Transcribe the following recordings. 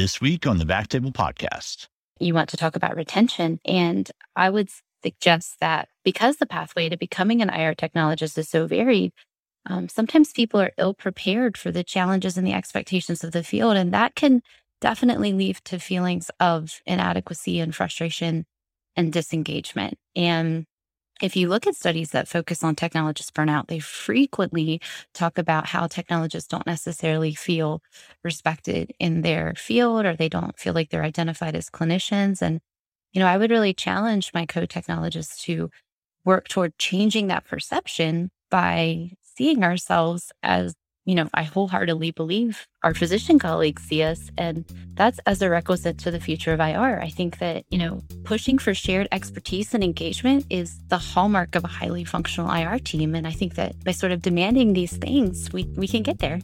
this week on the Backtable Podcast. You want to talk about retention, and I would suggest that because the pathway to becoming an IR technologist is so varied, sometimes people are ill-prepared for the challenges and the expectations of the field, and that can definitely lead to feelings of inadequacy and frustration and disengagement. And if you look at studies that focus on technologist burnout, they frequently talk about how technologists don't necessarily feel respected in their field, or they don't feel like they're identified as clinicians. And, you know, I would really challenge my co-technologists to work toward changing that perception by seeing ourselves as, you know, I wholeheartedly believe our physician colleagues see us, and that's as a requisite to the future of IR. I think that, you know, pushing for shared expertise and engagement is the hallmark of a highly functional IR team. And I think that by sort of demanding these things, we can get there.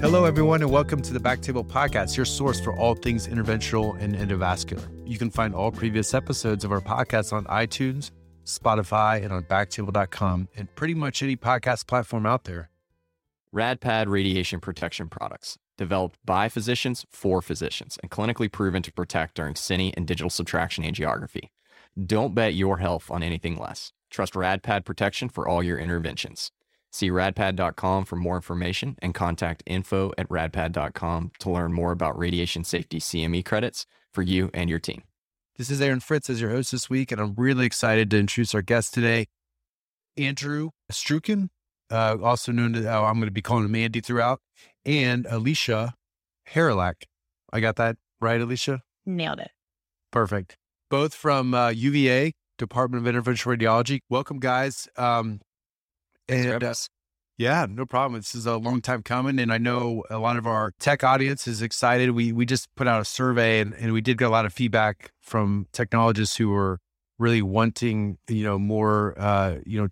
Hello, everyone, and welcome to the Backtable Podcast, your source for all things interventional and endovascular. You can find all previous episodes of our podcast on iTunes, Spotify, and on backtable.com, and pretty much any podcast platform out there. RadPad radiation protection products, developed by physicians for physicians and clinically proven to protect during CINE and digital subtraction angiography. Don't bet your health on anything less. Trust RadPad protection for all your interventions. See radpad.com for more information and contact info@radpad.com to learn more about radiation safety CME credits for you and your team. This is Aaron Fritz as your host this week, and I'm really excited to introduce our guest today, Andrew Sturken, also known as, I'm going to be calling him Andy throughout, and Alicia Haralak. I got that right, Alicia? Nailed it. Perfect. Both from UVA, Department of Interventional Radiology. Welcome, guys. Yeah, no problem. This is a long time coming, and I know a lot of our tech audience is excited. We just put out a survey, and we did get a lot of feedback from technologists who were really wanting, you know, more,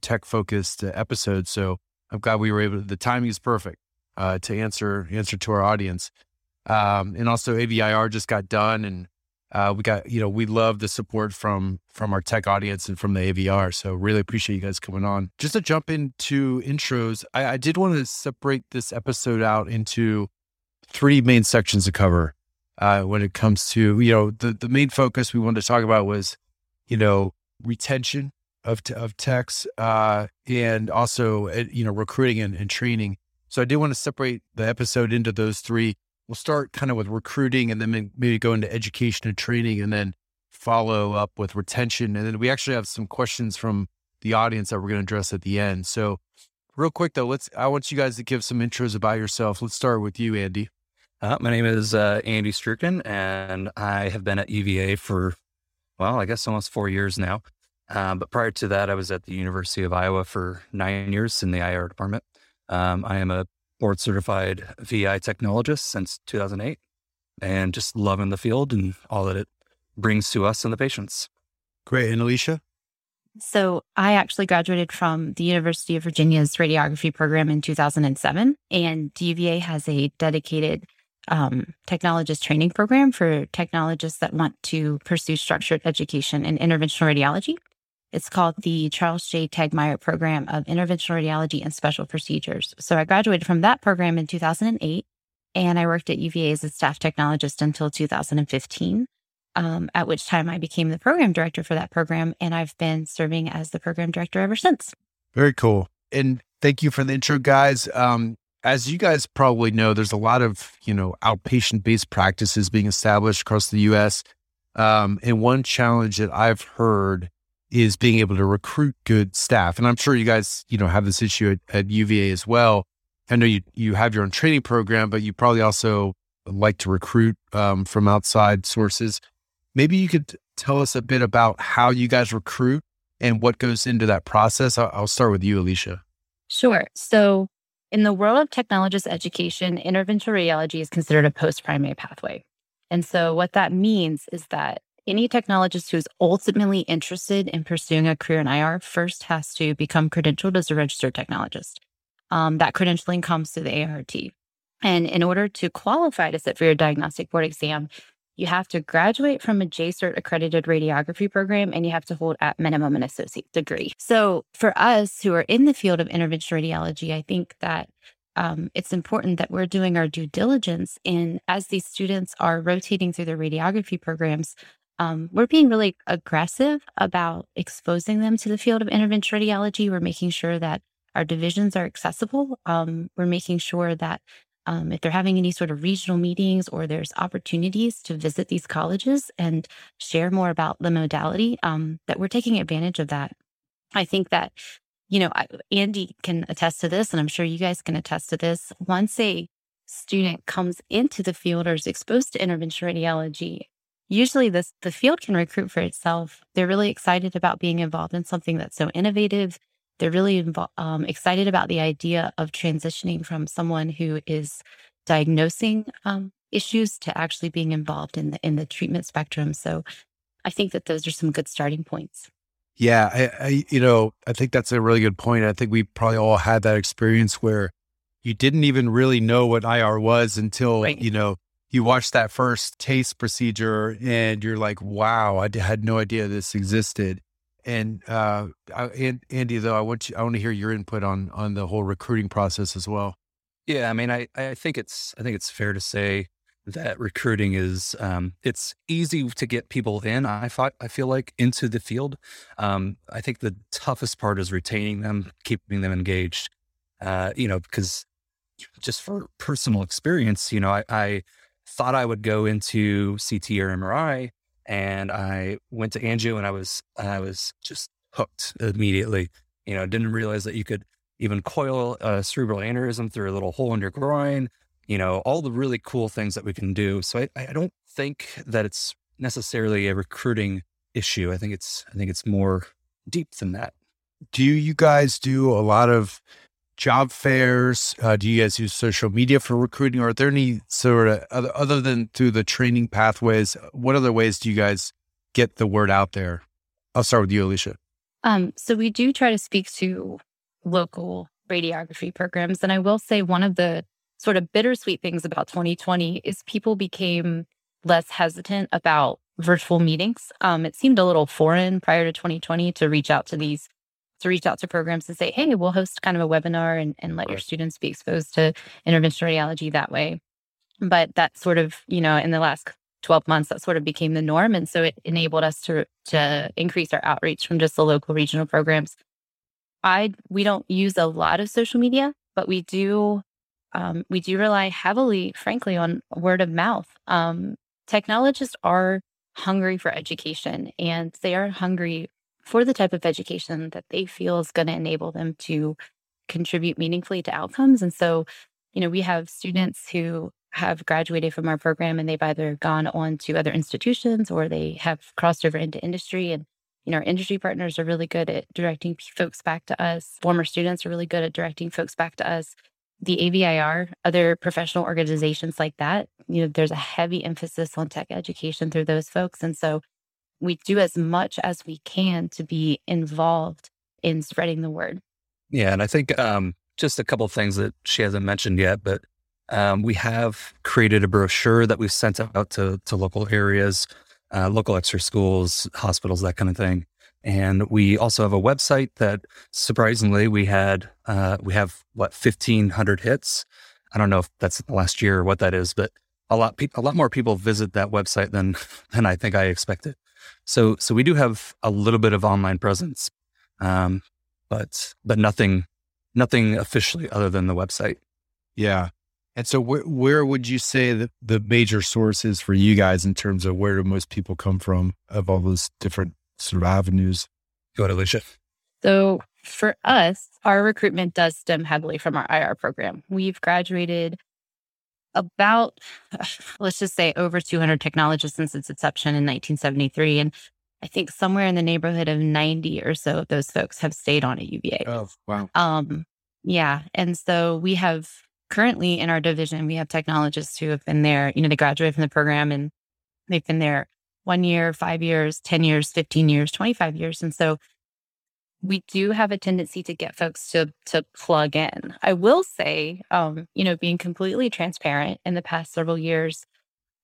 tech focused episodes. So I'm glad we were able to, the timing is perfect to answer to our audience. And also AVIR just got done, and we got, you know, we love the support from our tech audience and from the AVR. So really appreciate you guys coming on. Just to jump into intros, I did want to separate this episode out into three main sections to cover. When it comes to, you know, the main focus we wanted to talk about was, you know, retention of techs, and also, you know, recruiting and training. So I did want to separate the episode into those three. We'll start kind of with recruiting, and then maybe go into education and training, and then follow up with retention. And then we actually have some questions from the audience that we're going to address at the end. So real quick though, I want you guys to give some intros about yourself. Let's start with you, Andy. My name is Andy Sturken, and I have been at UVA for, well, I guess almost 4 years now. But prior to that, I was at the University of Iowa for 9 years in the IR department. I am a board certified VI technologist since 2008, and just loving the field and all that it brings to us and the patients. Great. And Alicia? So I actually graduated from the University of Virginia's radiography program in 2007, and UVA has a dedicated technologist training program for technologists that want to pursue structured education in interventional radiology. It's called the Charles J. Tegtmeyer Program of Interventional Radiology and Special Procedures. So I graduated from that program in 2008, and I worked at UVA as a staff technologist until 2015, at which time I became the program director for that program, and I've been serving as the program director ever since. Very cool. And thank you for the intro, guys. As you guys probably know, there's a lot of, you know, outpatient-based practices being established across the U.S., and one challenge that I've heard is being able to recruit good staff. And I'm sure you guys, you know, have this issue at UVA as well. I know you have your own training program, but you probably also like to recruit from outside sources. Maybe you could tell us a bit about how you guys recruit and what goes into that process. I'll start with you, Alicia. Sure. So in the world of technologist education, interventional radiology is considered a post-primary pathway. And so what that means is that any technologist who's ultimately interested in pursuing a career in IR first has to become credentialed as a registered technologist. That credentialing comes through the ART. And in order to qualify to sit for your diagnostic board exam, You have to graduate from a JCERT accredited radiography program, and you have to hold at minimum an associate degree. So for us who are in the field of interventional radiology, I think that it's important that we're doing our due diligence. And as these students are rotating through their radiography programs, we're being really aggressive about exposing them to the field of interventional radiology. We're making sure that our divisions are accessible. We're making sure that if they're having any sort of regional meetings or there's opportunities to visit these colleges and share more about the modality, that we're taking advantage of that. I think that, you know, Andy can attest to this, and I'm sure you guys can attest to this. Once a student comes into the field or is exposed to interventional radiology, usually the field can recruit for itself. They're really excited about being involved in something that's so innovative. They're really excited about the idea of transitioning from someone who is diagnosing issues to actually being involved in the treatment spectrum. So I think that those are some good starting points. Yeah, I think that's a really good point. I think we probably all had that experience where you didn't even really know what IR was until, right, you know, you watched that first TACE procedure and you're like, wow, I had no idea this existed. And Andy, though, I want to hear your input on the whole recruiting process as well. Yeah, I mean, I think it's fair to say that recruiting is it's easy to get people in. I feel like into the field. I think the toughest part is retaining them, keeping them engaged. Because just for personal experience, you know, I thought I would go into CT or MRI. And I went to angio and I was just hooked immediately. You know, didn't realize that you could even coil a cerebral aneurysm through a little hole in your groin, you know, all the really cool things that we can do. So I don't think that it's necessarily a recruiting issue. I think it's more deep than that. Do you guys do a lot of job fairs? Do you guys use social media for recruiting? Or are there any sort of other than through the training pathways, what other ways do you guys get the word out there? I'll start with you, Alicia. So we do try to speak to local radiography programs. And I will say one of the sort of bittersweet things about 2020 is people became less hesitant about virtual meetings. It seemed a little foreign prior to 2020 to reach out to programs and say, hey, we'll host kind of a webinar and let your students be exposed to interventional radiology that way. But that sort of, you know, in the last 12 months, that sort of became the norm. And so it enabled us to increase our outreach from just the local regional programs. We don't use a lot of social media, but we do rely heavily, frankly, on word of mouth. Technologists are hungry for education, and they are hungry for the type of education that they feel is going to enable them to contribute meaningfully to outcomes. And so, you know, we have students who have graduated from our program and they've either gone on to other institutions or they have crossed over into industry. And, you know, our industry partners are really good at directing folks back to us. Former students are really good at directing folks back to us. The AVIR, other professional organizations like that, you know, there's a heavy emphasis on tech education through those folks. And so we do as much as we can to be involved in spreading the word. Yeah. And I think just a couple of things that she hasn't mentioned yet, but we have created a brochure that we've sent out to local areas, local extra schools, hospitals, that kind of thing. And we also have a website that, surprisingly, we have 1,500 hits. I don't know if that's the last year or what that is, but a lot more people visit that website than I think I expected. So we do have a little bit of online presence, but nothing officially other than the website. Yeah. And so where would you say that the major source is for you guys in terms of where do most people come from of all those different sort of avenues? Go ahead, Alicia. So for us, our recruitment does stem heavily from our IR program. We've graduated about, let's just say, over 200 technologists since its inception in 1973. And I think somewhere in the neighborhood of 90 or so of those folks have stayed on at UVA. Oh, wow. Yeah. And so we have currently in our division, we have technologists who have been there, you know, they graduated from the program and they've been there 1 year, 5 years, 10 years, 15 years, 25 years. And so we do have a tendency to get folks to plug in. I will say, being completely transparent, in the past several years,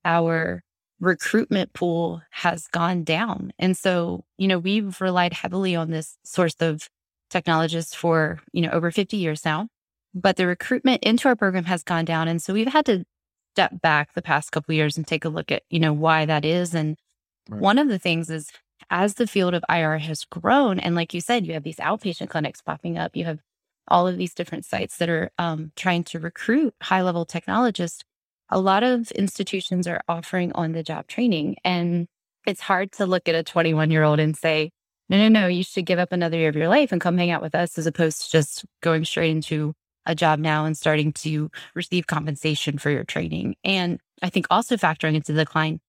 our recruitment pool has gone down. And so, you know, we've relied heavily on this source of technologists for, you know, over 50 years now, but the recruitment into our program has gone down. And so we've had to step back the past couple of years and take a look at, you know, why that is. And right. One of the things is as the field of IR has grown, and like you said, you have these outpatient clinics popping up, you have all of these different sites that are trying to recruit high-level technologists, a lot of institutions are offering on-the-job training. And it's hard to look at a 21-year-old and say, no, you should give up another year of your life and come hang out with us, as opposed to just going straight into a job now and starting to receive compensation for your training. And I think also factoring into the decline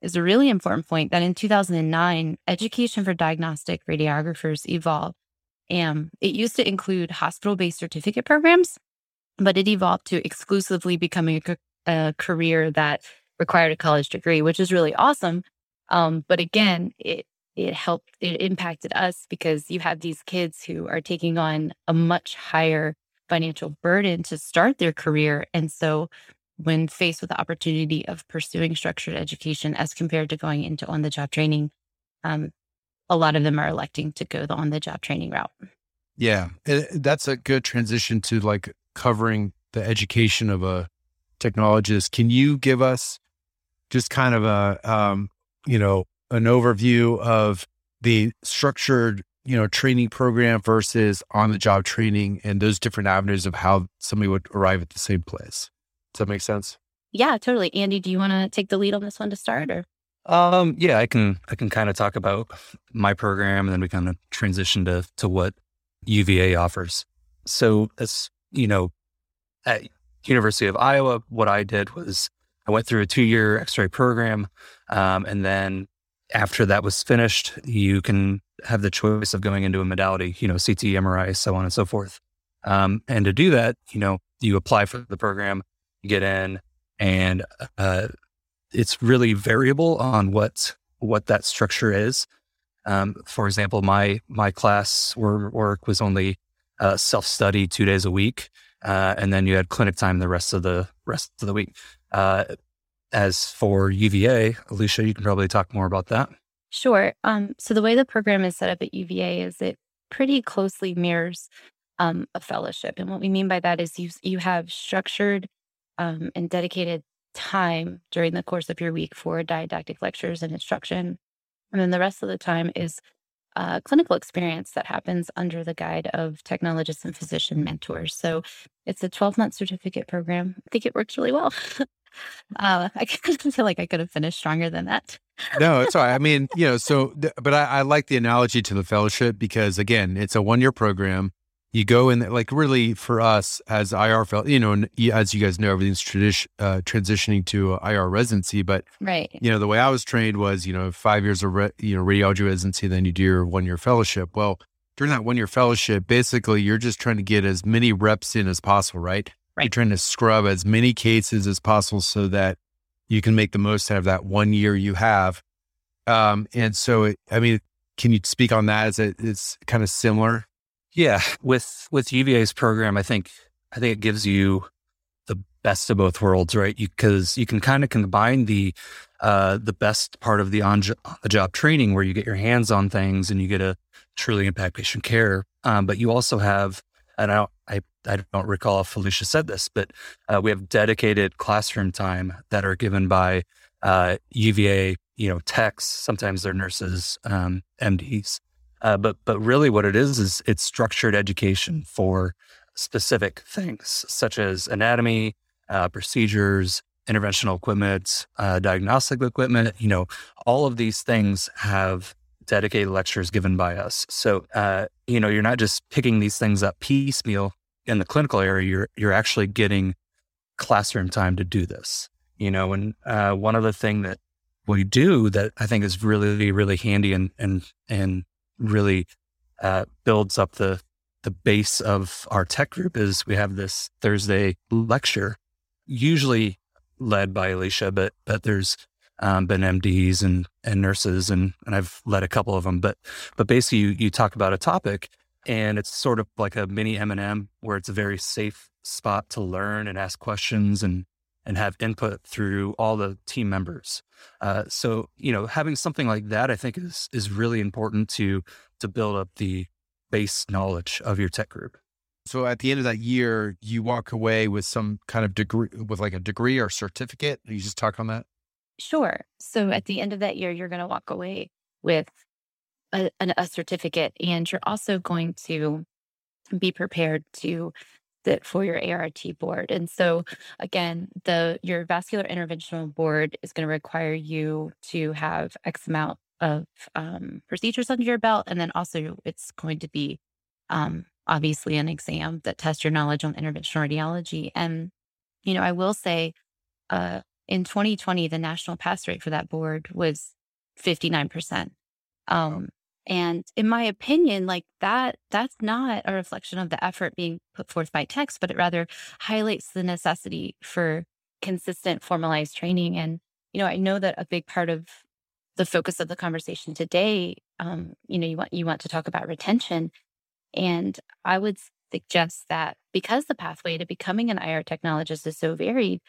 is a really important point that in 2009, education for diagnostic radiographers evolved. And it used to include hospital-based certificate programs, but it evolved to exclusively becoming a career that required a college degree, which is really awesome. But again, it impacted us because you have these kids who are taking on a much higher financial burden to start their career. And so when faced with the opportunity of pursuing structured education as compared to going into on-the-job training, a lot of them are electing to go the on-the-job training route. Yeah, that's a good transition to like covering the education of a technologist. Can you give us just kind of an overview of the structured, you know, training program versus on-the-job training and those different avenues of how somebody would arrive at the same place? Does that make sense? Yeah, totally. Andy, do you want to take the lead on this one to start, or? Yeah, I can kind of talk about my program, and then we kind of transition to what UVA offers. So as you know, at University of Iowa, what I did was I went through a 2-year X-ray program. And then after that was finished, you can have the choice of going into a modality, you know, CT, MRI, so on and so forth. And to do that, you know, you apply for the program, you get in, and, it's really variable on what that structure is. For example, my class work was only self-study 2 days a week, and then you had clinic time the rest of the week. As for UVA, Alicia, you can probably talk more about that. Sure. So the way the program is set up at UVA is it pretty closely mirrors a fellowship, and what we mean by that is you have structured and dedicated time during the course of your week for didactic lectures and instruction. And then the rest of the time is clinical experience that happens under the guide of technologists and physician mentors. So it's a 12-month certificate program. I think it works really well. I feel like I could have finished stronger than that. No, it's all right. I mean, you know, but I like the analogy to the fellowship because, again, it's a 1-year program. You go in, like really for us as IR, you know, as you guys know, everything's transitioning to IR residency. But, right. You know, the way I was trained was, you know, 5 years of radiology residency, then you do your 1-year fellowship. Well, during that 1-year fellowship, basically, you're just trying to get as many reps in as possible, right? You're trying to scrub as many cases as possible so that you can make the most out of that 1 year you have. And so, can you speak on that? It's kind of similar? Yeah, with UVA's program, I think it gives you the best of both worlds, right? Because you can kind of combine the best part of the on-the-job training, where you get your hands on things and you get to truly impact patient care. But you also have, and I don't recall if Alicia said this, but we have dedicated classroom time that are given by UVA, you know, techs. Sometimes they're nurses, MDs. But really what it is it's structured education for specific things such as anatomy, procedures, interventional equipment, diagnostic equipment, you know, all of these things have dedicated lectures given by us. So, you know, you're not just picking these things up piecemeal in the clinical area, you're actually getting classroom time to do this, you know, and one other thing that we do that I think is really, really handy and really builds up the base of our tech group is we have this Thursday lecture, usually led by Alicia, but there's been MDs and nurses and I've led a couple of them, but basically you talk about a topic and it's sort of like a mini M&M where it's a very safe spot to learn and ask questions and and have input through all the team members. So, you know, having something like that, I think is really important to build up the base knowledge of your tech group. So at the end of that year, you walk away with some kind of degree, with like a degree or certificate. Can you just talk on that? Sure. So at the end of that year, you're going to walk away with a certificate, and you're also going to be prepared to sit for your ART board. And so again, your vascular interventional board is going to require you to have X amount of procedures under your belt. And then also it's going to be obviously an exam that tests your knowledge on interventional radiology. And, you know, I will say in 2020, the national pass rate for that board was 59%. And in my opinion, like that's not a reflection of the effort being put forth by techs, but it rather highlights the necessity for consistent formalized training. And, you know, I know that a big part of the focus of the conversation today, you know, you want to talk about retention. And I would suggest that because the pathway to becoming an IR technologist is so varied,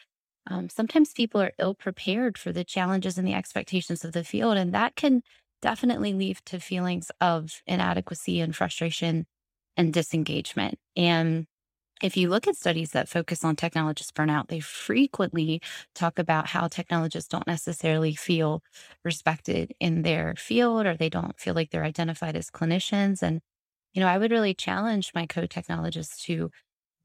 sometimes people are ill-prepared for the challenges and the expectations of the field. And that can definitely lead to feelings of inadequacy and frustration and disengagement. And if you look at studies that focus on technologist burnout, they frequently talk about how technologists don't necessarily feel respected in their field, or they don't feel like they're identified as clinicians. And, you know, I would really challenge my co-technologists to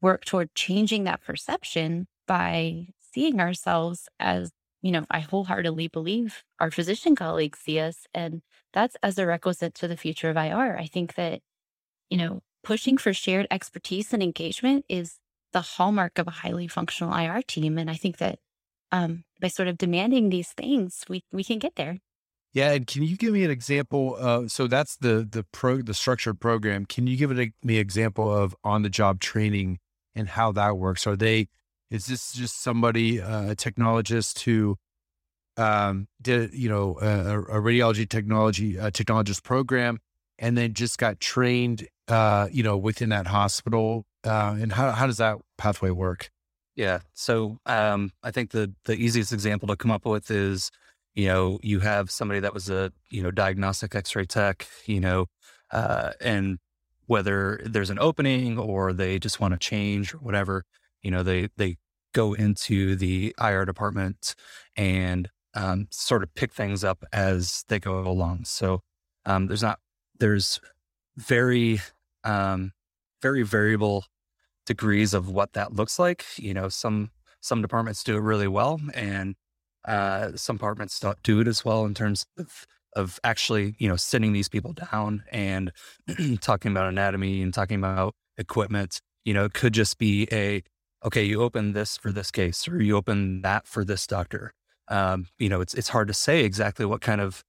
work toward changing that perception by seeing ourselves as, you know, I wholeheartedly believe our physician colleagues see us, and that's as a requisite to the future of IR. I think that, you know, pushing for shared expertise and engagement is the hallmark of a highly functional IR team. And I think that by sort of demanding these things, we can get there. Yeah. And can you give me an example? So that's the structured program. Can you give me an example of on-the-job training and how that works? Is this just somebody, a technologist who did, you know, a radiology technologist program, and then just got trained, you know, within that hospital? And how does that pathway work? Yeah. So I think the easiest example to come up with is, you know, you have somebody that was a, you know, diagnostic X-ray tech, you know, and whether there's an opening or they just want to change or whatever, you know, they go into the IR department and sort of pick things up as they go along. So there's very, very variable degrees of what that looks like. You know, some departments do it really well, and some departments don't do it as well in terms of actually, you know, sitting these people down and talking about anatomy and talking about equipment. You know, it could just be okay, you open this for this case, or you open that for this doctor. You know, it's hard to say exactly what kind of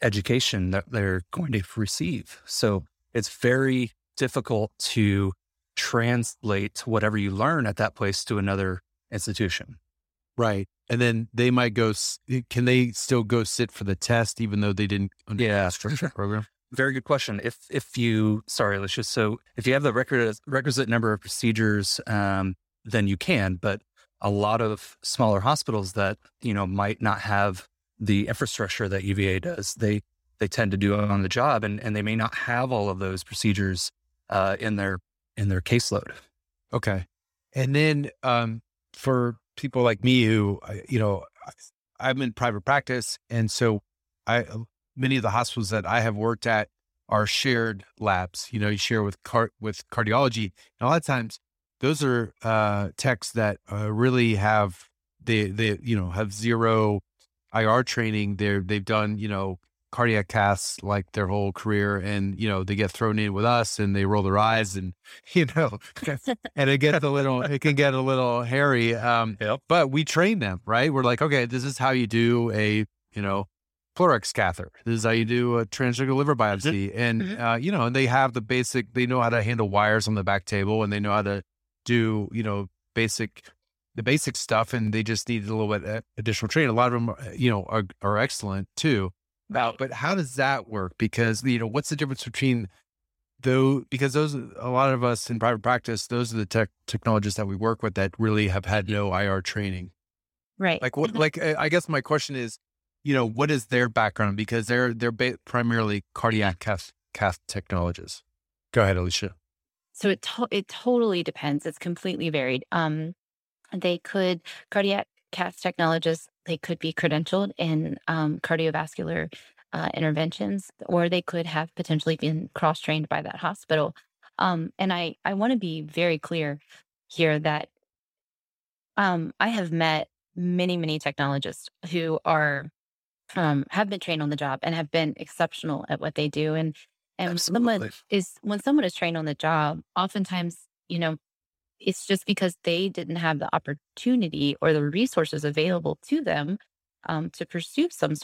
education that they're going to receive. So it's very difficult to translate whatever you learn at that place to another institution. Right. And then they might go, can they still go sit for the test even though they didn't understand the structure program? Very good question. If you have the requisite number of procedures, then you can, but a lot of smaller hospitals that, you know, might not have the infrastructure that UVA does, they tend to do it on the job, and they may not have all of those procedures, in their caseload. Okay. And then, for people like me who, you know, I'm in private practice. And so many of the hospitals that I have worked at are shared labs. You know, you share with cardiology, and a lot of times those are techs that really have have zero IR training. They've done, you know, cardiac casts like their whole career, and, you know, they get thrown in with us and they roll their eyes, and, you know, and it can get a little hairy. Yep. But we train them, right? We're like, okay, this is how you do a, you know, Pleurx catheter. This is how you do a transjugal liver biopsy. And, you know, and they have the basic, they know how to handle wires on the back table, and they know how to do, you know, the basic stuff. And they just need a little bit additional training. A lot of them, you know, are excellent too. But how does that work? Because, you know, what's the difference between though, because those, a lot of us in private practice, those are the technologists that we work with that really have had no IR training. Right. Like what, like, I guess my question is, you know, what is their background? Because they're primarily cardiac cath technologists. Go ahead, Alicia. So it totally depends. It's completely varied. Cardiac cath technologists, they could be credentialed in cardiovascular interventions, or they could have potentially been cross-trained by that hospital. And I want to be very clear here that I have met many, many technologists who are have been trained on the job and have been exceptional at what they do. And when someone is trained on the job, oftentimes, you know, it's just because they didn't have the opportunity or the resources available to them to pursue some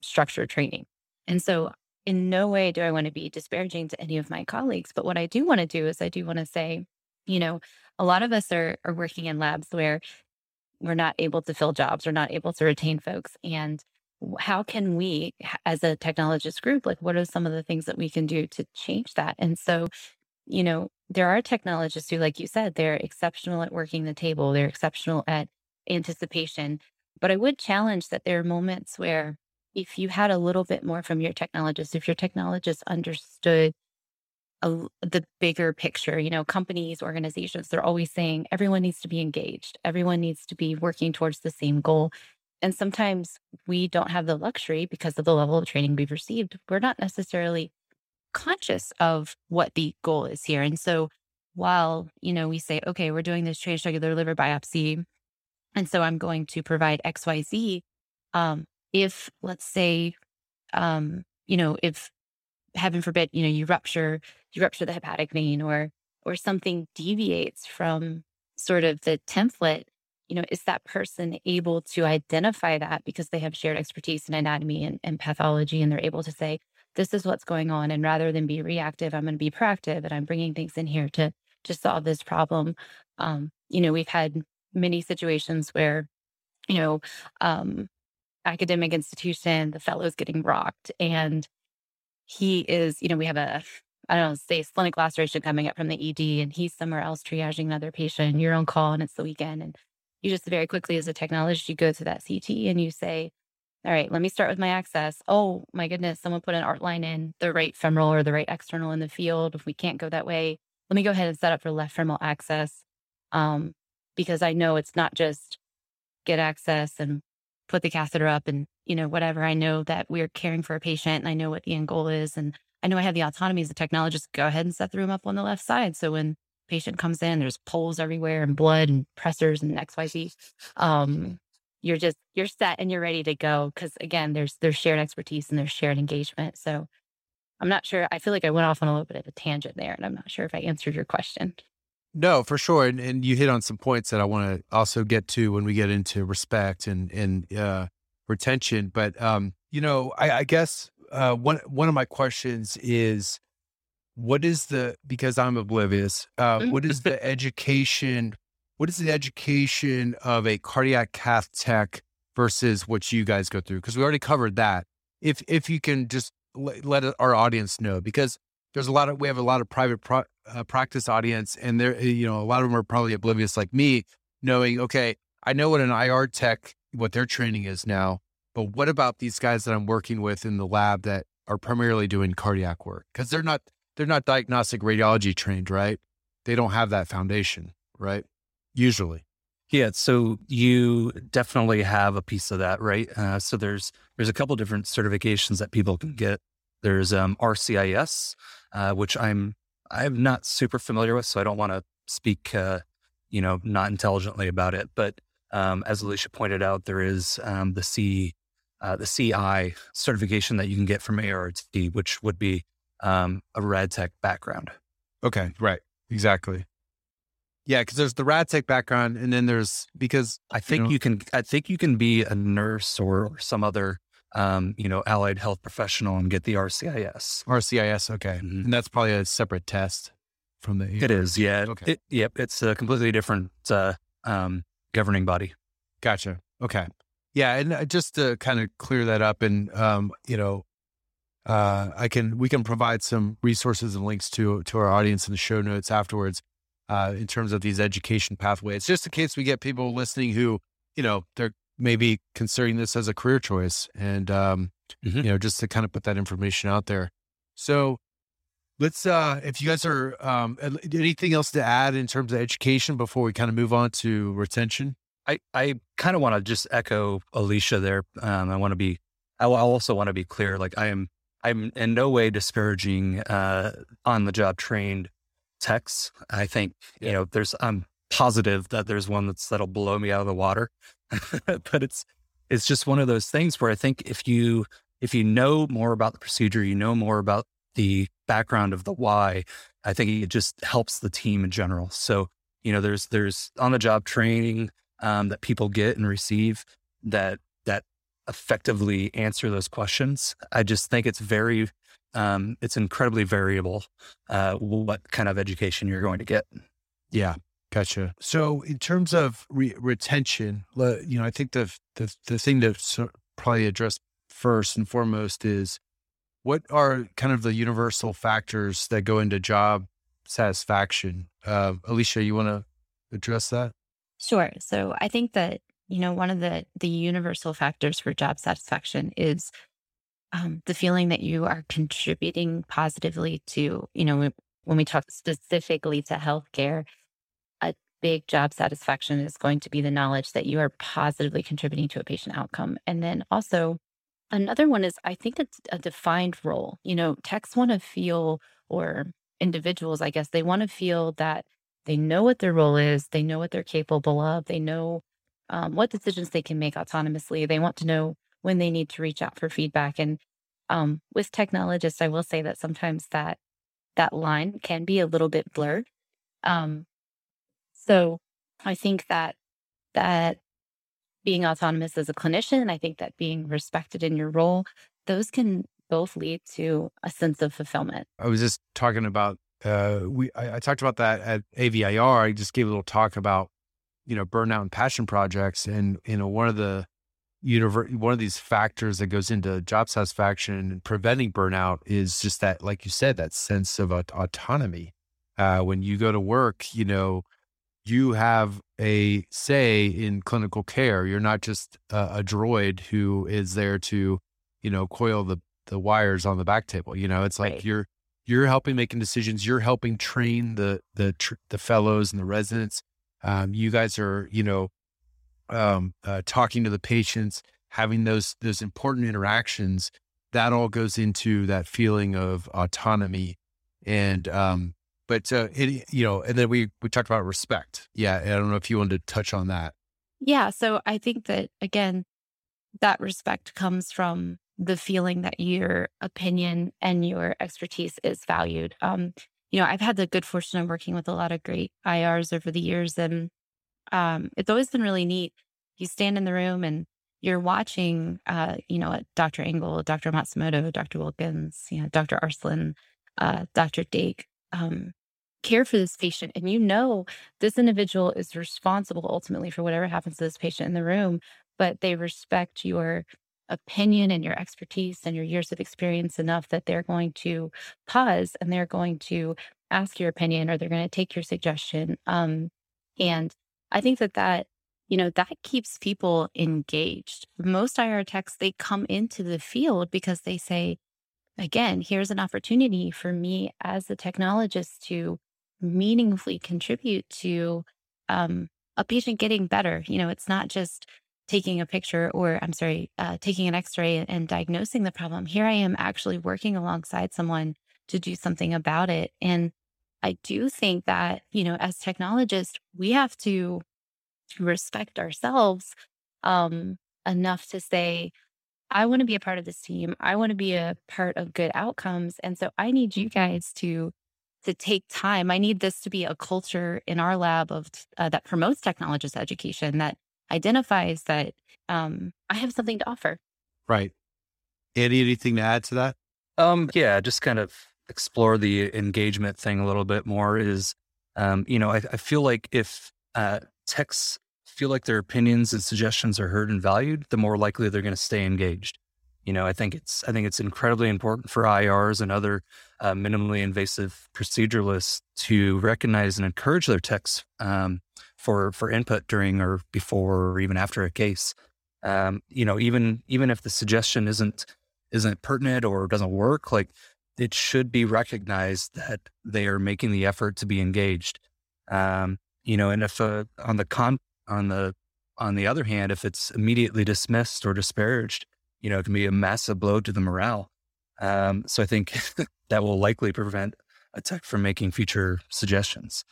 structured training. And so in no way do I want to be disparaging to any of my colleagues, but what I do want to do is I do want to say, you know, a lot of us are working in labs where we're not able to fill jobs, we're not able to retain folks. And how can we, as a technologist group, like what are some of the things that we can do to change that? And so, you know, there are technologists who, like you said, they're exceptional at working the table. They're exceptional at anticipation. But I would challenge that there are moments where if you had a little bit more from your technologist, if your technologist understood the bigger picture, you know, companies, organizations, they're always saying everyone needs to be engaged. Everyone needs to be working towards the same goal. And sometimes we don't have the luxury because of the level of training we've received. We're not necessarily conscious of what the goal is here. And so while, you know, we say, okay, we're doing this transcatheter liver biopsy, and so I'm going to provide XYZ. If let's say, you know, if heaven forbid, you know, you rupture the hepatic vein or something deviates from sort of the template, you know, is that person able to identify that because they have shared expertise in anatomy and pathology, and they're able to say, this is what's going on. And rather than be reactive, I'm going to be proactive, and I'm bringing things in here to solve this problem. You know, we've had many situations where, you know, academic institution, the fellow's getting rocked, and he is, you know, we have a splenic laceration coming up from the ED, and he's somewhere else triaging another patient, and you're on call, and it's the weekend. And you just very quickly, as a technologist, you go to that CT and you say, all right, let me start with my access. Oh my goodness, someone put an ART line in the right femoral or the right external in the field. If we can't go that way, let me go ahead and set up for left femoral access because I know it's not just get access and put the catheter up and, you know, whatever. I know that we're caring for a patient and I know what the end goal is. And I know I have the autonomy as a technologist, go ahead and set the room up on the left side. So when patient comes in, there's poles everywhere and blood and pressors and XYZ. You're set and you're ready to go. Cause again, there's shared expertise and there's shared engagement. So I'm not sure. I feel like I went off on a little bit of a tangent there, and I'm not sure if I answered your question. No, for sure. And you hit on some points that I want to also get to when we get into respect and retention. But, you know, I guess, one of my questions is, because I'm oblivious, what is the education of a cardiac cath tech versus what you guys go through? Because we already covered that. If you can just let our audience know, because we have a lot of private practice audience, and there, you know, a lot of them are probably oblivious like me, knowing, okay, I know what an IR tech, what their training is now, but what about these guys that I'm working with in the lab that are primarily doing cardiac work? Because they're not diagnostic radiology trained, right? They don't have that foundation, right? Usually. Yeah. So you definitely have a piece of that, right? So there's a couple different certifications that people can get. There's RCIS, which I'm not super familiar with, so I don't want to speak, you know, not intelligently about it. But as Alicia pointed out, there is the CI certification that you can get from ART, which would be a rad tech background. Okay. Right. Exactly. Yeah, because there's the rad tech background, and then there's I think you can be a nurse or some other you know, allied health professional and get the RCIS. RCIS, okay, mm-hmm. And that's probably a separate test from the. It is, yeah. Okay. Yep, it's a completely different governing body. Gotcha. Okay, yeah, and just to kind of clear that up, and you know, we can provide some resources and links to our audience in the show notes afterwards, in terms of these education pathways, just in case we get people listening who, you know, they're maybe considering this as a career choice, and, you know, just to kind of put that information out there. So let's, if you guys are, anything else to add in terms of education before we kind of move on to retention? I kind of want to just echo Alicia there. I also want to be clear. Like I'm in no way disparaging, on the job trained techs. I think, you know, I'm positive that there's one that'll blow me out of the water, but it's just one of those things where I think if you know more about the procedure, you know more about the background of the why, I think it just helps the team in general. So, you know, there's on the job training, that people get and receive that effectively answer those questions. I just think it's very, it's incredibly variable, what kind of education you're going to get. Yeah. Gotcha. So in terms of retention, you know, I think the thing to probably address first and foremost is what are kind of the universal factors that go into job satisfaction? Alicia, you want to address that? Sure. So I think that, you know, one of the universal factors for job satisfaction is the feeling that you are contributing positively to, you know, when we talk specifically to healthcare, a big job satisfaction is going to be the knowledge that you are positively contributing to a patient outcome. And then also another one is, I think it's a defined role. You know, techs want to feel, or individuals, I guess, they want to feel that they know what their role is. They know what they're capable of. They know what decisions they can make autonomously. They want to know when they need to reach out for feedback. And with technologists, I will say that sometimes that line can be a little bit blurred. So I think that being autonomous as a clinician, I think that being respected in your role, those can both lead to a sense of fulfillment. I was just talking about, I talked about that at AVIR. I just gave a little talk about, you know, burnout and passion projects. And, you know, one of these factors that goes into job satisfaction and preventing burnout is just that, like you said, that sense of autonomy. When you go to work, you know, you have a say in clinical care. You're not just a droid who is there to, you know, coil the wires on the back table. You know, it's like right. You're helping making decisions. You're helping train the fellows and the residents. You guys are, you know, talking to the patients, having those important interactions. That all goes into that feeling of autonomy, and and then we talked about respect. Yeah. I don't know if you wanted to touch on that. Yeah. So I think that, again, that respect comes from the feeling that your opinion and your expertise is valued. You know, I've had the good fortune of working with a lot of great IRs over the years, and it's always been really neat. You stand in the room and you're watching, you know, Dr. Engel, Dr. Matsumoto, Dr. Wilkins, you know, Dr. Arslan, Dr. Dake, care for this patient. And you know, this individual is responsible ultimately for whatever happens to this patient in the room, but they respect your opinion and your expertise and your years of experience enough that they're going to pause and they're going to ask your opinion, or they're going to take your suggestion. And I think that, you know, that keeps people engaged. Most IR techs, they come into the field because they say, again, here's an opportunity for me as a technologist to meaningfully contribute to a patient getting better. You know, it's not just taking a picture taking an x-ray and diagnosing the problem. Here I am actually working alongside someone to do something about it. And I do think that, you know, as technologists, we have to respect ourselves enough to say, I want to be a part of this team. I want to be a part of good outcomes. And so I need you guys to take time. I need this to be a culture in our lab of that promotes technologist education, that identifies that I have something to offer. Right. Andy, anything to add to that? Yeah, just kind of explore the engagement thing a little bit more is, you know, I feel like if techs feel like their opinions and suggestions are heard and valued, the more likely they're going to stay engaged. You know, I think it's incredibly important for IRs and other minimally invasive proceduralists to recognize and encourage their techs for input during or before or even after a case. You know, even if the suggestion isn't pertinent or doesn't work, like it should be recognized that they are making the effort to be engaged. You know, and if on the other hand, if it's immediately dismissed or disparaged, you know, it can be a massive blow to the morale. So I think that will likely prevent a tech from making future suggestions.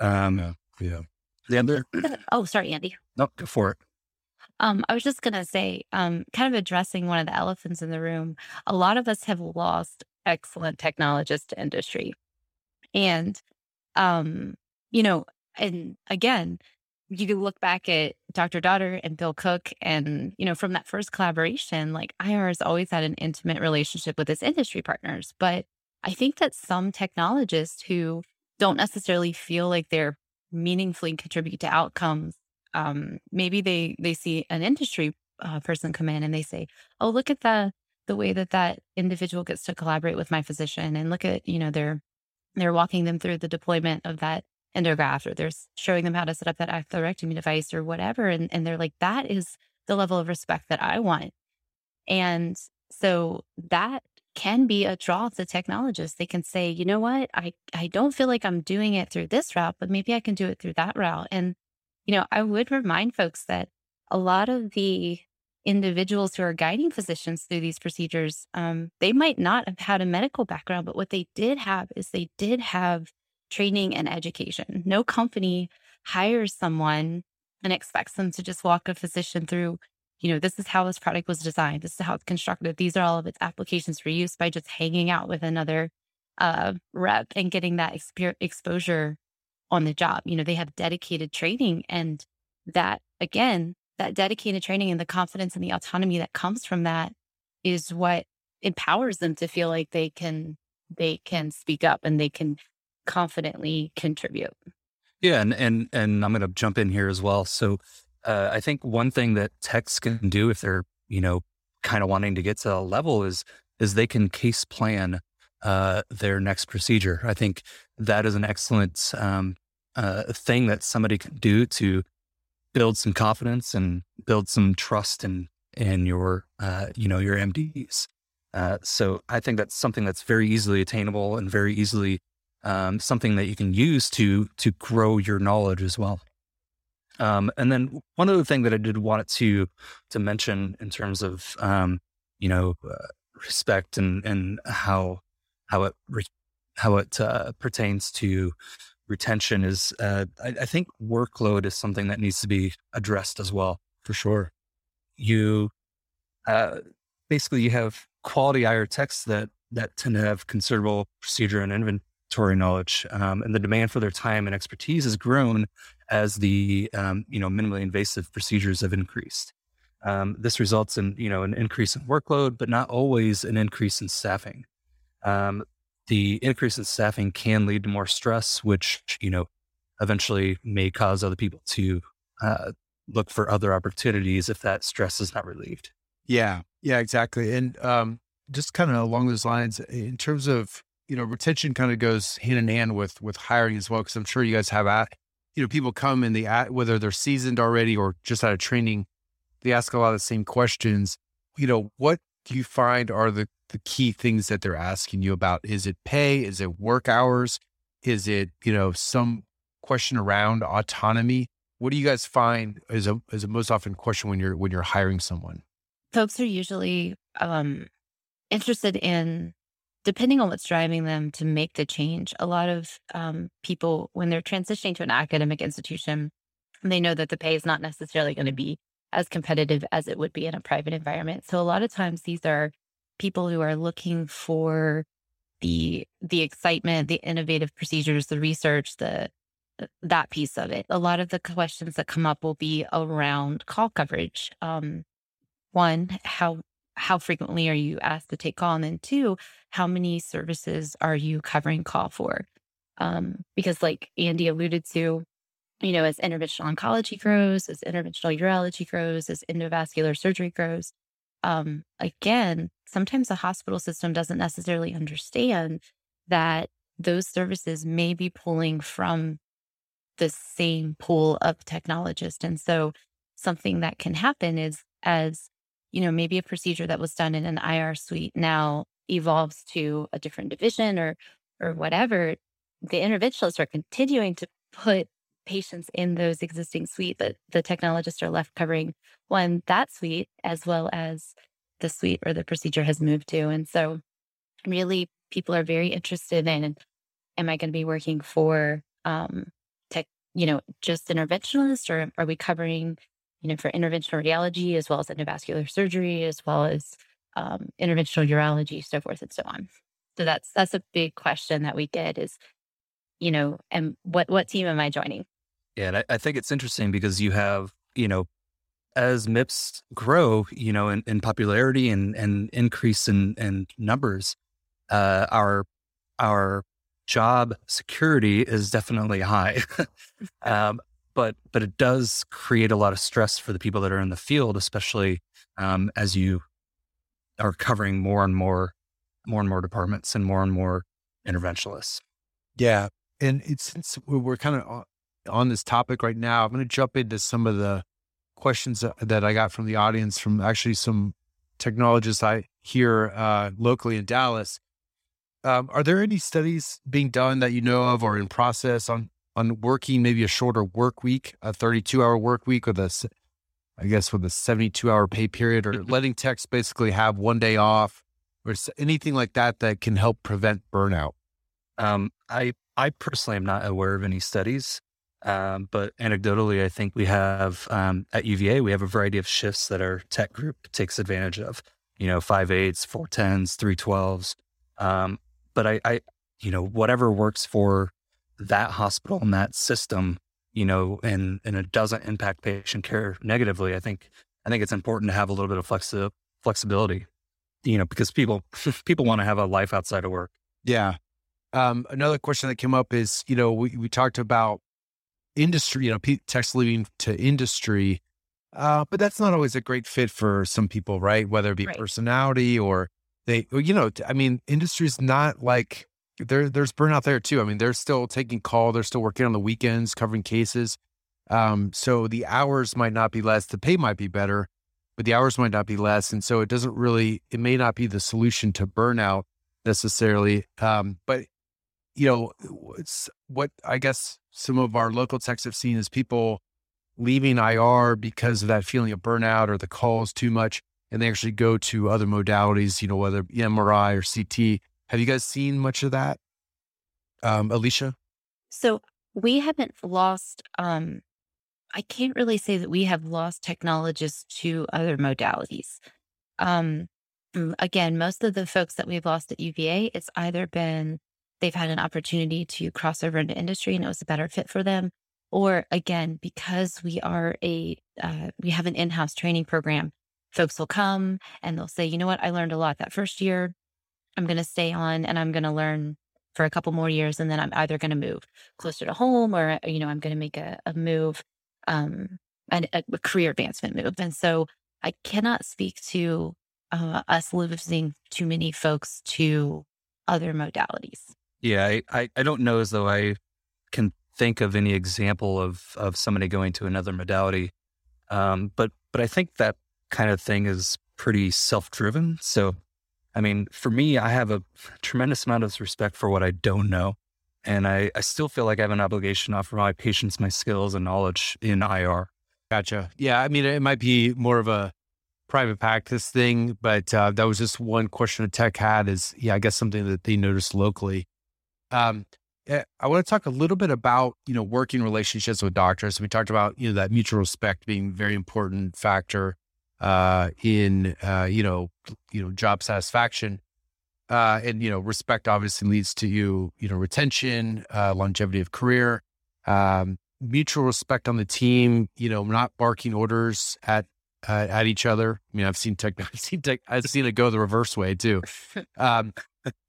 Yeah. The other. Oh, sorry, Andy. No, go for it. I was just going to say, kind of addressing one of the elephants in the room, a lot of us have lost excellent technologists to industry. And, you know, and again, you can look back at Dr. Dodder and Bill Cook and, you know, from that first collaboration, like IR has always had an intimate relationship with its industry partners. But I think that some technologists who don't necessarily feel like they're meaningfully contributing to outcomes, maybe they see an industry person come in and they say, oh, look at the way that individual gets to collaborate with my physician, and look at, you know, they're walking them through the deployment of that endograft, or they're showing them how to set up that atherectomy device or whatever. And they're like, that is the level of respect that I want. And so that can be a draw to technologists. They can say, you know what, I don't feel like I'm doing it through this route, but maybe I can do it through that route. And, you know, I would remind folks that a lot of the individuals who are guiding physicians through these procedures, they might not have had a medical background, but what they did have is they did have training and education. No company hires someone and expects them to just walk a physician through, you know, this is how this product was designed. This is how it's constructed. These are all of its applications for use, by just hanging out with another rep and getting that exposure on the job. You know, they have dedicated training, and that, again, that dedicated training and the confidence and the autonomy that comes from that is what empowers them to feel like they can speak up and they can confidently contribute. Yeah. And I'm going to jump in here as well. So I think one thing that techs can do if they're, you know, kind of wanting to get to a level is they can case plan their next procedure. I think that is an excellent thing that somebody can do to build some confidence and build some trust in your, you know, your MDs. So I think that's something that's very easily attainable and very easily something that you can use to grow your knowledge as well. And then one other thing that I did want to mention in terms of, you know, respect and how it pertains to retention is, I think workload is something that needs to be addressed as well. For sure. You, basically you have quality IR techs that tend to have considerable procedure and inventory knowledge, and the demand for their time and expertise has grown as the you know, minimally invasive procedures have increased. This results in, you know, an increase in workload, but not always an increase in staffing. The increase in staffing can lead to more stress, which, you know, eventually may cause other people to look for other opportunities if that stress is not relieved. Yeah, exactly. And just kind of along those lines, in terms of, you know, retention kind of goes hand in hand with hiring as well, because I'm sure you guys have, you know, people come and whether they're seasoned already or just out of training, they ask a lot of the same questions. You know, what do you find are the key things that they're asking you about? Is it pay? Is it work hours? Is it, you know, some question around autonomy? What do you guys find is a most often question when you're hiring someone? Folks are usually interested in, depending on what's driving them to make the change. A lot of people, when they're transitioning to an academic institution, they know that the pay is not necessarily going to be as competitive as it would be in a private environment. So a lot of times these are people who are looking for the excitement, the innovative procedures, the research, that piece of it. A lot of the questions that come up will be around call coverage. One, how frequently are you asked to take call? And then two, how many services are you covering call for? Because like Andy alluded to, you know, as interventional oncology grows, as interventional urology grows, as endovascular surgery grows, again, sometimes the hospital system doesn't necessarily understand that those services may be pulling from the same pool of technologists. And so something that can happen is, as you know, maybe a procedure that was done in an IR suite now evolves to a different division or whatever, the interventionalists are continuing to put patients in those existing suites, but the technologists are left covering one, that suite, as well as the suite or the procedure has moved to. And so really people are very interested in, am I going to be working for just interventionalists, or are we covering, for interventional radiology as well as endovascular surgery, as well as interventional urology, so forth and so on. So that's a big question that we get is, and what team am I joining? Yeah, and I think it's interesting because you have, as MIPS grow, in popularity and increase in numbers, our job security is definitely high. But it does create a lot of stress for the people that are in the field, especially as you are covering more and more departments and more interventionalists. Yeah. And since we're kind of on this topic right now, I'm going to jump into some of the questions that I got from the audience, from actually some technologists I hear locally in Dallas. Are there any studies being done that you know of or in process on working maybe a shorter work week, a 32-hour work week with a 72-hour pay period, or letting techs basically have one day off, or anything like that can help prevent burnout? I personally am not aware of any studies, but anecdotally, I think we have, at UVA, we have a variety of shifts that our tech group takes advantage of, 5/8s, 4/10s, 3/12s. But I whatever works for that hospital and that system, and it doesn't impact patient care negatively. I think it's important to have a little bit of flexibility, because people want to have a life outside of work. Yeah. Another question that came up is, we talked about industry, techs leaving to industry, but that's not always a great fit for some people, right? Whether it be personality or industry is not like, there's burnout there too. They're still taking call. They're still working on the weekends, covering cases. So the hours might not be less. The pay might be better, but the hours might not be less. And so it may not be the solution to burnout necessarily. But it's what I guess some of our local techs have seen is people leaving IR because of that feeling of burnout or the calls too much, and they actually go to other modalities, whether MRI or CT. Have you guys seen much of that, Alicia? So we haven't lost, I can't really say that we have lost technologists to other modalities. Again, most of the folks that we've lost at UVA, it's either been they've had an opportunity to cross over into industry and it was a better fit for them. Or again, because we have an in-house training program, folks will come and they'll say, you know what, I learned a lot that first year. I'm going to stay on and I'm going to learn for a couple more years. And then I'm either going to move closer to home or, I'm going to make a move, a career advancement move. And so I cannot speak to us losing too many folks to other modalities. Yeah. I don't know as though I can think of any example of somebody going to another modality. But I think that kind of thing is pretty self-driven. So, for me, I have a tremendous amount of respect for what I don't know. And I still feel like I have an obligation to offer my patients my skills and knowledge in IR. Gotcha. Yeah. It might be more of a private practice thing, but that was just one question a tech had is, I guess something that they noticed locally. I want to talk a little bit about, working relationships with doctors. We talked about, that mutual respect being a very important factor in job satisfaction, and respect obviously leads to retention, longevity of career, mutual respect on the team, not barking orders at each other. I've seen it go the reverse way too.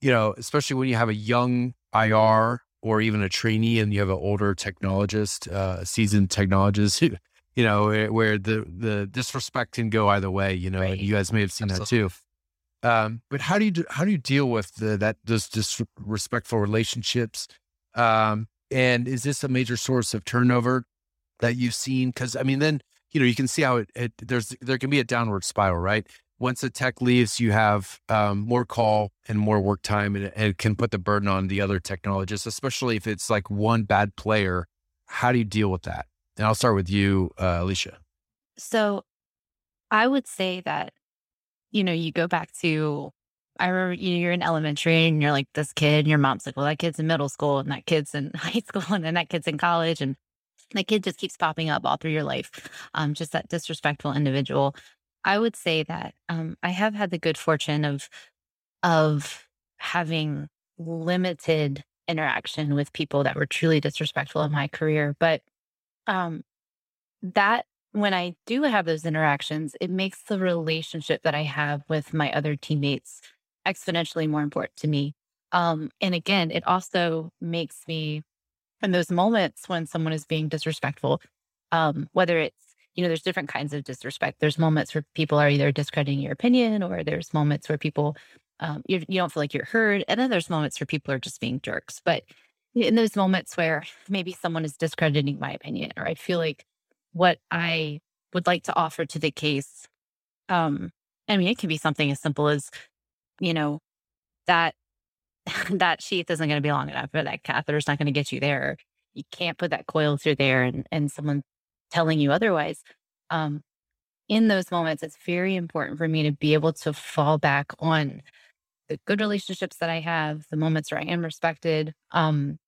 Especially when you have a young IR or even a trainee and you have an older technologist, a seasoned technologist you know, where the disrespect can go either way, you know, right. You guys may have seen Absolutely. That too. But how do you deal with those disrespectful relationships? And is this a major source of turnover that you've seen? Cause I mean, then, you know, you can see how there can be a downward spiral, right? Once the tech leaves, you have more call and more work time, and it can put the burden on the other technologists, especially if it's like one bad player. How do you deal with that? And I'll start with you, Alicia. So I would say that, you know, you go back to, I remember you're in elementary and you're like this kid and your mom's like, well, that kid's in middle school and that kid's in high school and then that kid's in college. And that kid just keeps popping up all through your life. Just that disrespectful individual. I would say that I have had the good fortune of having limited interaction with people that were truly disrespectful in my career. But that when I do have those interactions, it makes the relationship that I have with my other teammates exponentially more important to me. And again, it also makes me, in those moments when someone is being disrespectful, whether it's, you know, there's different kinds of disrespect. There's moments where people are either discrediting your opinion, or there's moments where people, you don't feel like you're heard. And then there's moments where people are just being jerks. But in those moments where maybe someone is discrediting my opinion, or I feel like what I would like to offer to the case, I mean, it can be something as simple as, you know, that sheath isn't going to be long enough, or that catheter's not going to get you there. You can't put that coil through there, and someone telling you otherwise. In those moments, it's very important for me to be able to fall back on the good relationships that I have, the moments where I am respected, and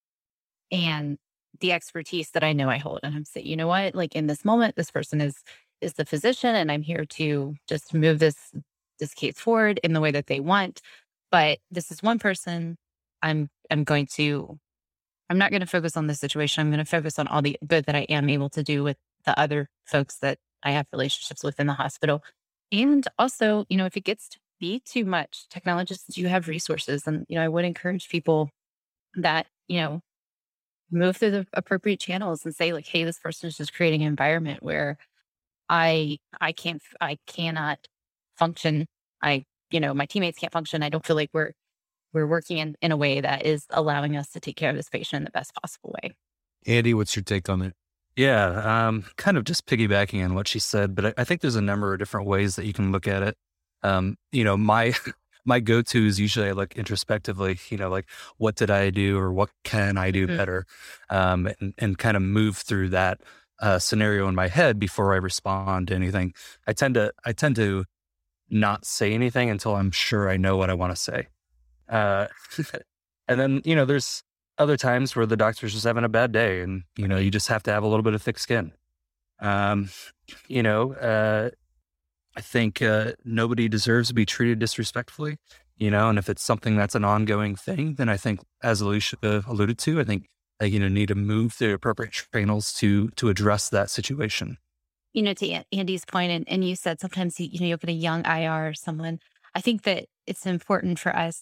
the expertise that I know I hold. And I'm saying, you know what, like in this moment, this person is the physician, and I'm here to just move this case forward in the way that they want. But this is one person. I'm not going to focus on this situation. I'm going to focus on all the good that I am able to do with the other folks that I have relationships with in the hospital. And also, you know, if it gets to be too much, technologists do have resources. And, you know, I would encourage people that, you know, move through the appropriate channels and say like, hey, this person is just creating an environment where I cannot function. My teammates can't function. I don't feel like we're working in a way that is allowing us to take care of this patient in the best possible way. Andy, what's your take on it? Yeah, kind of just piggybacking on what she said, but I think there's a number of different ways that you can look at it. You know, my go-to is usually I look introspectively, you know, like what did I do or what can I do better? And kind of move through that scenario in my head before I respond to anything. I tend to not say anything until I'm sure I know what I want to say. And then, you know, there's other times where the doctor's just having a bad day and, you know, you just have to have a little bit of thick skin. I think nobody deserves to be treated disrespectfully, you know, and if it's something that's an ongoing thing, then I think, as Alicia alluded to, I think need to move the appropriate channels to address that situation. You know, to Andy's point, and you said sometimes, you know, you'll get a young IR or someone. I think that it's important for us,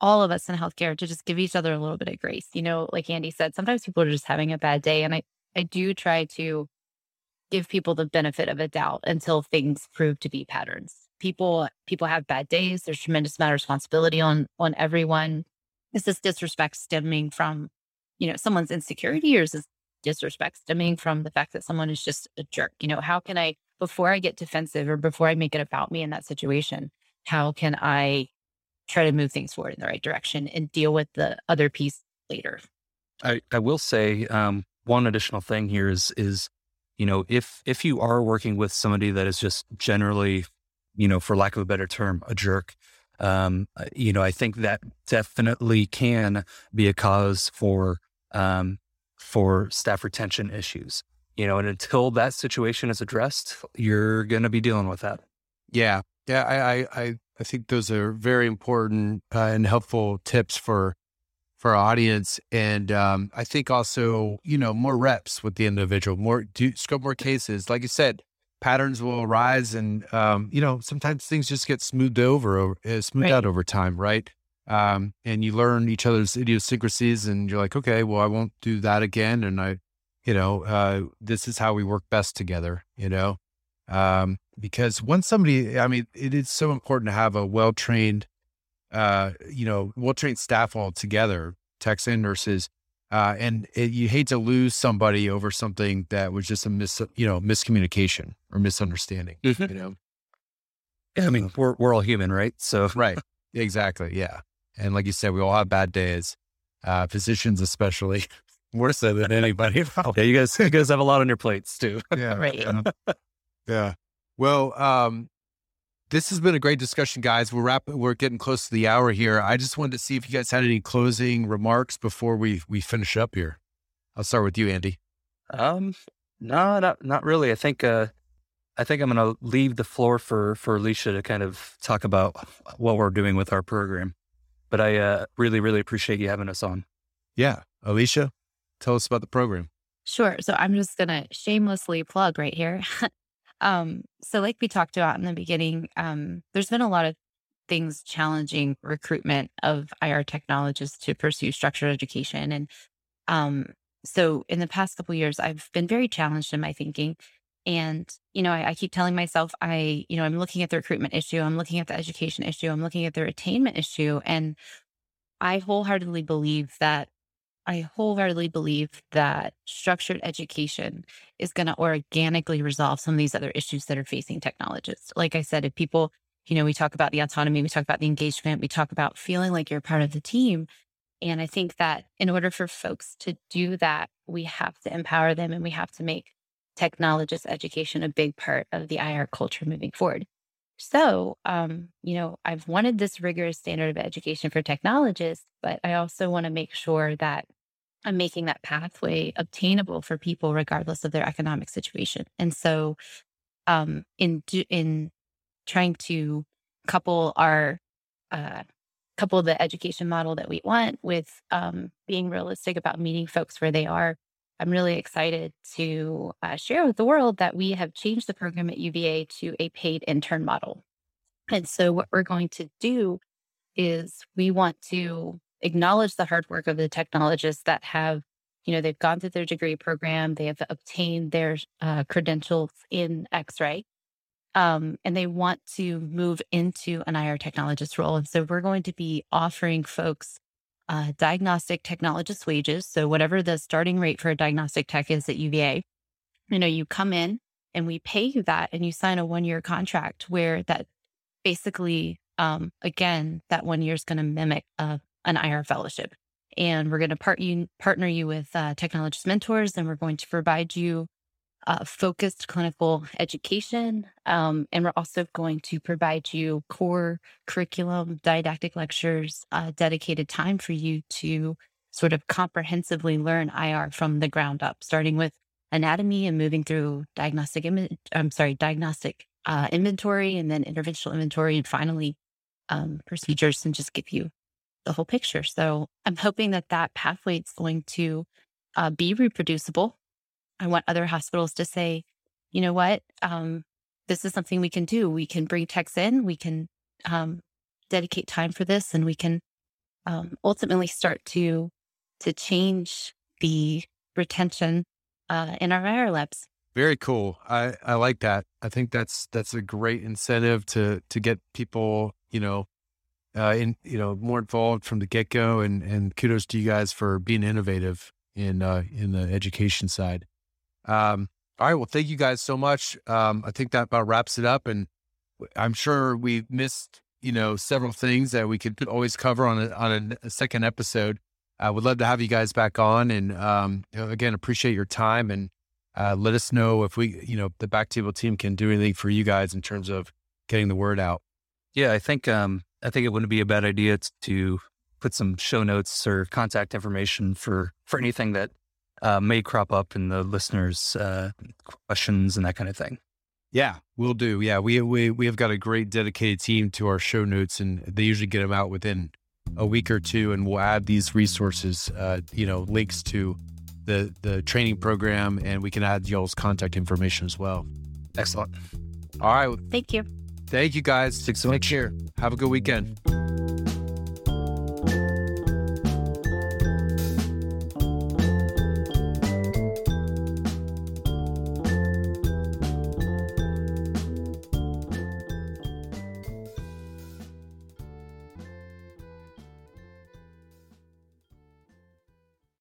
all of us in healthcare, to just give each other a little bit of grace. You know, like Andy said, sometimes people are just having a bad day. And I do try to give people the benefit of a doubt until things prove to be patterns. People have bad days. There's a tremendous amount of responsibility on everyone. Is this disrespect stemming from, you know, someone's insecurity, or is this disrespect stemming from the fact that someone is just a jerk? You know, how can I, before I get defensive or before I make it about me in that situation, how can I try to move things forward in the right direction and deal with the other piece later? I will say one additional thing here is, you know, if you are working with somebody that is just generally, you know, for lack of a better term, a jerk, you know, I think that definitely can be a cause for staff retention issues, you know, and until that situation is addressed, you're going to be dealing with that. Yeah. Yeah. I think those are very important and helpful tips for our audience. And I think also, you know, more reps with the individual, scope more cases. Like you said, patterns will arise, and, you know, sometimes things just get smoothed out over time, right? And you learn each other's idiosyncrasies, and you're like, okay, well, I won't do that again. And I this is how we work best together, because once somebody, it is so important to have a well-trained, well-trained staff all together, techs and nurses, and you hate to lose somebody over something that was just a miscommunication or misunderstanding, mm-hmm. We're all human, right? So, right. Exactly. Yeah. And like you said, we all have bad days, physicians, especially more so than anybody. Yeah. You guys have a lot on your plates too. Yeah. Right. Yeah. Well, this has been a great discussion, guys. We're getting close to the hour here. I just wanted to see if you guys had any closing remarks before we finish up here. I'll start with you, Andy. No, not really. I think I'm going to leave the floor for Alicia to kind of talk about what we're doing with our program. But I really, really appreciate you having us on. Yeah. Alicia, tell us about the program. Sure. So I'm just going to shamelessly plug right here. So like we talked about in the beginning, there's been a lot of things challenging recruitment of IR technologists to pursue structured education. And so in the past couple of years, I've been very challenged in my thinking. And, I keep telling myself, I'm looking at the recruitment issue, I'm looking at the education issue, I'm looking at the attainment issue. And I wholeheartedly believe that structured education is going to organically resolve some of these other issues that are facing technologists. Like I said, if people, we talk about the autonomy, we talk about the engagement, we talk about feeling like you're part of the team. And I think that in order for folks to do that, we have to empower them and we have to make technologist education a big part of the IR culture moving forward. So, I've wanted this rigorous standard of education for technologists, but I also want to make sure that I'm making that pathway obtainable for people regardless of their economic situation. And so in trying to couple the education model that we want with being realistic about meeting folks where they are, I'm really excited to share with the world that we have changed the program at UVA to a paid intern model. And so what we're going to do is we want to acknowledge the hard work of the technologists that have, they've gone through their degree program, they have obtained their credentials in X-ray, and they want to move into an IR technologist role. And so we're going to be offering folks diagnostic technologist wages. So whatever the starting rate for a diagnostic tech is at UVA, you come in and we pay you that and you sign a one-year contract where that basically, that 1 year is going to mimic an IR fellowship. And we're going to partner you with technologist mentors, and we're going to provide you focused clinical education. And we're also going to provide you core curriculum, didactic lectures, dedicated time for you to sort of comprehensively learn IR from the ground up, starting with anatomy and moving through diagnostic inventory, and then interventional inventory, and finally procedures, and just give you the whole picture. So I'm hoping that pathway is going to be reproducible. I want other hospitals to say, you know what, this is something we can do. We can bring techs in, we can dedicate time for this, and we can ultimately start to change the retention in our IR labs. Very cool. I like that. I think that's a great incentive to get people, more involved from the get-go, and kudos to you guys for being innovative in the education side. All right. Well, thank you guys so much. I think that about wraps it up, and I'm sure we missed, several things that we could always cover on a second episode. I would love to have you guys back on, and, again, appreciate your time, and, let us know if we, the Backtable team can do anything for you guys in terms of getting the word out. Yeah. I think it wouldn't be a bad idea to put some show notes or contact information for anything that may crop up in the listeners' questions and that kind of thing. Yeah, we'll do. Yeah, we have got a great dedicated team to our show notes, and they usually get them out within a week or two. And we'll add these resources, links to the training program, and we can add y'all's contact information as well. Excellent. All right. Thank you. Thank you, guys. Thanks so much. Take care. Have a good weekend.